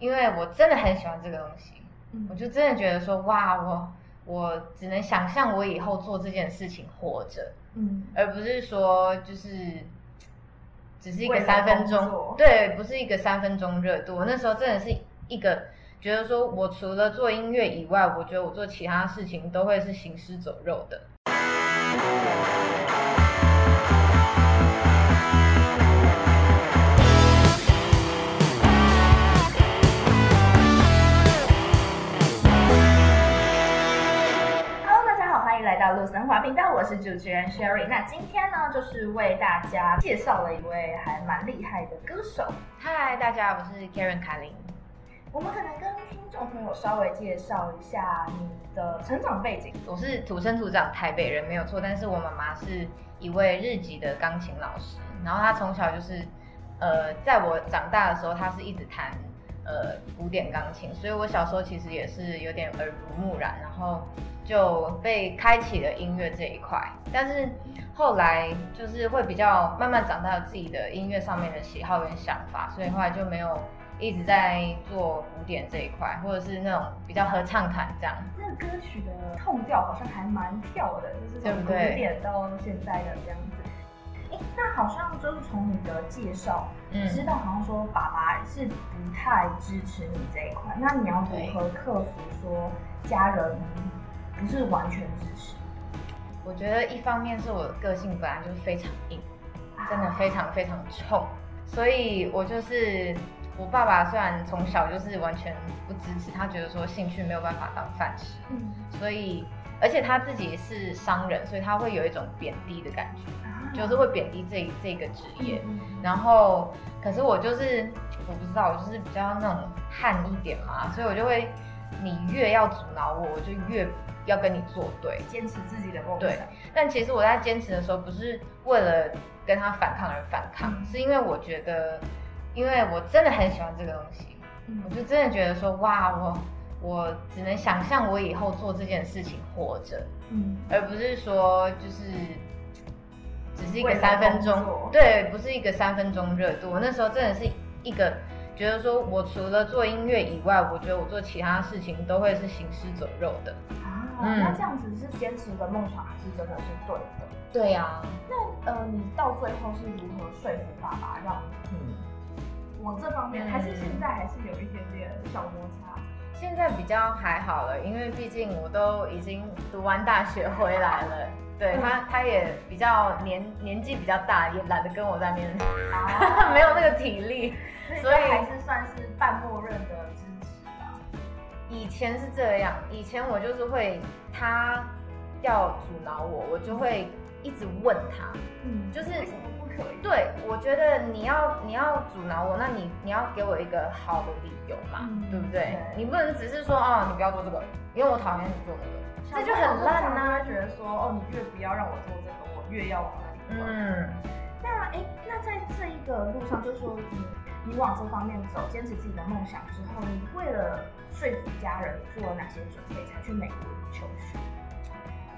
因为我真的很喜欢这个东西，我就真的觉得说，哇，我只能想象我以后做这件事情活着，而不是说就是只是一个3分钟，对，不是一个3分钟热度。我那时候真的是一个觉得说，我除了做音乐以外，我觉得我做其他事情都会是行尸走肉的。来到路森华频道，我是主持人 Sherry。那今天呢，就是为大家介绍了一位还蛮厉害的歌手。嗨，大家，我是 Karen 凯琳。我们可能跟听众朋友稍微介绍一下你的成长背景。我是土生土长台北人，没有错。但是我妈妈是一位日籍的钢琴老师，然后她从小就是，在我长大的时候，她是一直弹古典钢琴，所以我小时候其实也是有点耳濡目染，然后就被开启了音乐这一块。但是后来就是会比较慢慢长大自己的音乐上面的喜好跟想法，所以后来就没有一直在做古典这一块，或者是那种比较合唱团这样。那歌曲的痛调好像还蛮跳的，就是从古典到现在的这样子。那好像就是从你的介绍，知道好像说爸爸是不太支持你这一块，那你要如何克服说家人不是完全支持？我觉得一方面是我的个性本来就是非常硬，真的非常非常冲，所以我就是我爸爸虽然从小就是完全不支持，他觉得说兴趣没有办法当饭吃，所以而且他自己是商人，所以他会有一种贬低的感觉。就是会贬低这个职业，然后可是我就是我不知道，我就是比较那种悍一点嘛，所以我就会，你越要阻挠我，我就越要跟你作对，坚持自己的梦想。对，但其实我在坚持的时候，不是为了跟他反抗而反抗，是因为我觉得，因为我真的很喜欢这个东西，我就真的觉得说，哇，我只能想象我以后做这件事情活着，而不是说就是。只是一个3分钟，对，不是一个3分钟热度。我那时候真的是一个觉得说，我除了做音乐以外，我觉得我做其他事情都会是行尸走肉的。那这样子是坚持的梦想还是真的是对的？对啊。那你到最后是如何说服爸爸让我这方面还是现在还是有一点点小摩擦？现在比较还好了，因为毕竟我都已经读完大学回来了。对他也比较年纪比较大，也懒得跟我在那边，没有那个体力，所以还是算是半默认的支持吧。以前是这样，以前我就是会他要阻挠我，我就会一直问他，就是为什么不可以？对，我觉得你要阻挠我，那你要给我一个好的理由嘛，对不对？你不能只是说你不要做这个，因为我讨厌你做这个。这就很烂啊！觉得说你越不要让我做这个，我越要往那里走。那在这一个路上，就是说你往这方面走，坚持自己的梦想之后，你为了说服家人，做了哪些准备才去美国求学？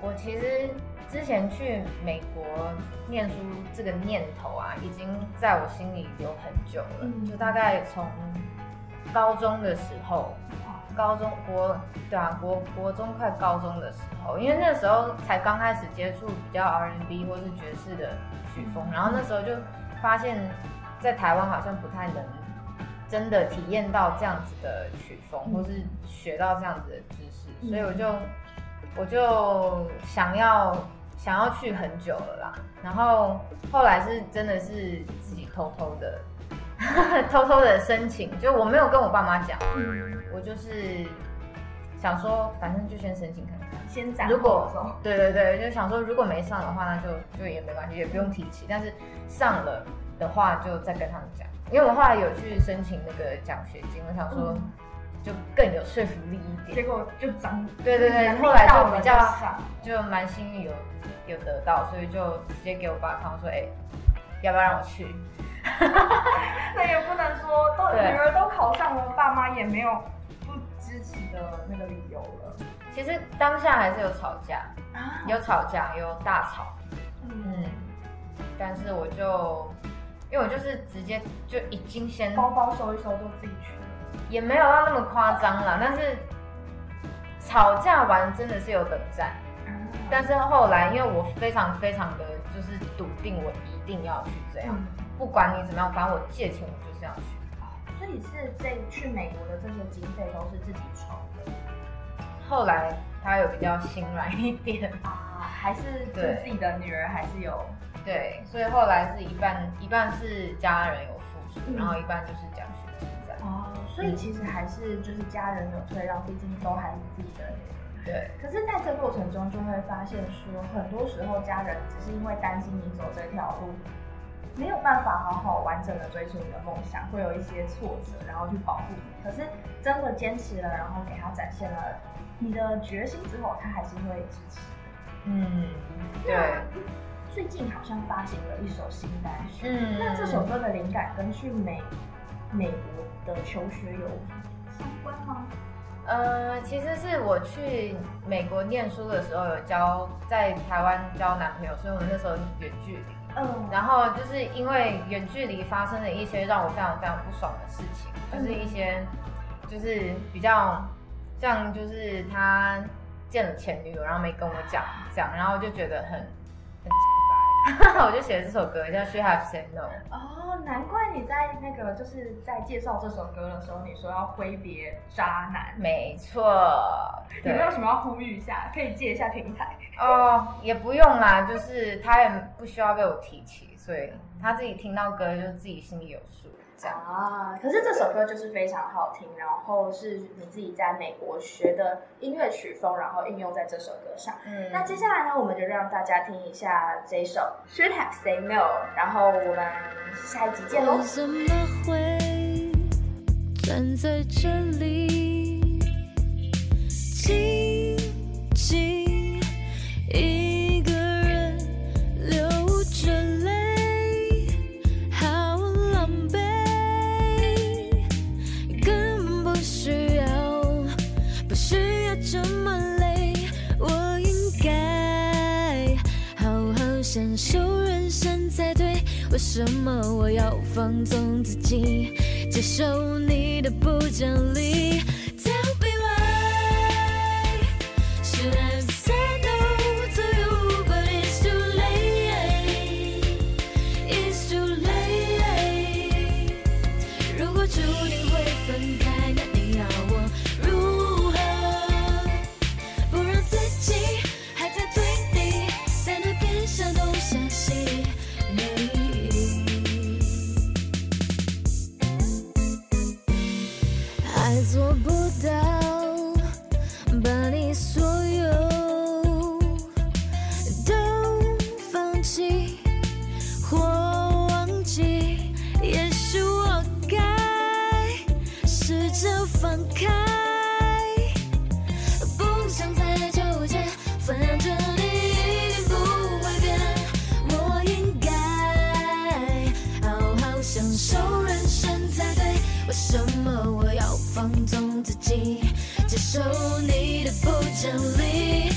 我其实之前去美国念书这个念头已经在我心里有很久了，就大概从高中的时候。高中国中快高中的时候，因为那时候才刚开始接触比较 R&B 或是爵士的曲风，然后那时候就发现，在台湾好像不太能真的体验到这样子的曲风，或是学到这样子的知识，所以我就想要去很久了啦。然后后来是真的是自己偷偷的申请，就我没有跟我爸妈讲，我就是想说，反正就先申请看看，先攒。如果对，就想说如果没上的话，那就也没关系，也不用提起。但是上了的话，就再跟他们讲。因为我后来有去申请那个奖学金，我想说就更有说服力一点。结果就涨，对，后来就比较就蛮幸运有得到，所以就直接给我爸看，我说要不要让我去？那也不能说女儿都考上了，爸妈也没有不支持的那个理由了。其实当下还是有吵架，有大吵。但是我就因为我就是直接就已经先包包收一收就自己去了。也没有到那么夸张啦，但是吵架完真的是有冷战。但是后来，因为我非常非常的就是笃定，我一定要去这样，不管你怎么样，反正我借钱我就是要去。所以是去美国的这些经费都是自己筹的。后来他有比较心软一点啊，还是对自己的女儿还是有对，所以后来是一半是家人有付出，然后一半就是奖学金这样。哦，所以其实还是就是家人有退让，毕竟都还是自己的女儿。对，可是在这过程中就会发现说，很多时候家人只是因为担心你走这条路，没有办法好好完整的追求你的梦想，会有一些挫折，然后去保护你。可是真的坚持了，然后给他展现了你的决心之后，他还是会支持。嗯，对。最近好像发行了一首新单曲，那这首歌的灵感跟去美国的求学有相关吗？其实是我去美国念书的时候有交在台湾交男朋友，所以我那时候远距离。然后就是因为远距离发生了一些让我非常非常不爽的事情，就是一些就是比较像就是他见了前女友，然后没跟我讲，然后就觉得很我就写了这首歌叫《Should Have Said No》。哦，难怪你在那个就是在介绍这首歌的时候，你说要挥别渣男。没错，有没有什么要呼吁一下？可以借一下平台。哦，也不用啦，就是他也不需要被我提起，所以他自己听到歌就自己心里有数。这样啊，可是这首歌就是非常好听，然后是你自己在美国学的音乐曲风，然后应用在这首歌上。那接下来呢，我们就让大家听一下这一首 Should Have Said No， 然后我们下一集见咯。我怎么会站在这里，静静一个人流着泪，这么累，我应该好好享受人生才对。为什么我要放纵自己，接受你的不讲理？ Tell me why Should I say no to you, but it's too late. It's too late. 如果注定会分开，那你要我做不到把你所有都放弃或忘记，也许我该试着放开，不想再纠结，反正你不会变，我应该好好享受人生才对。为什么我要放纵自己，接受你的不讲理？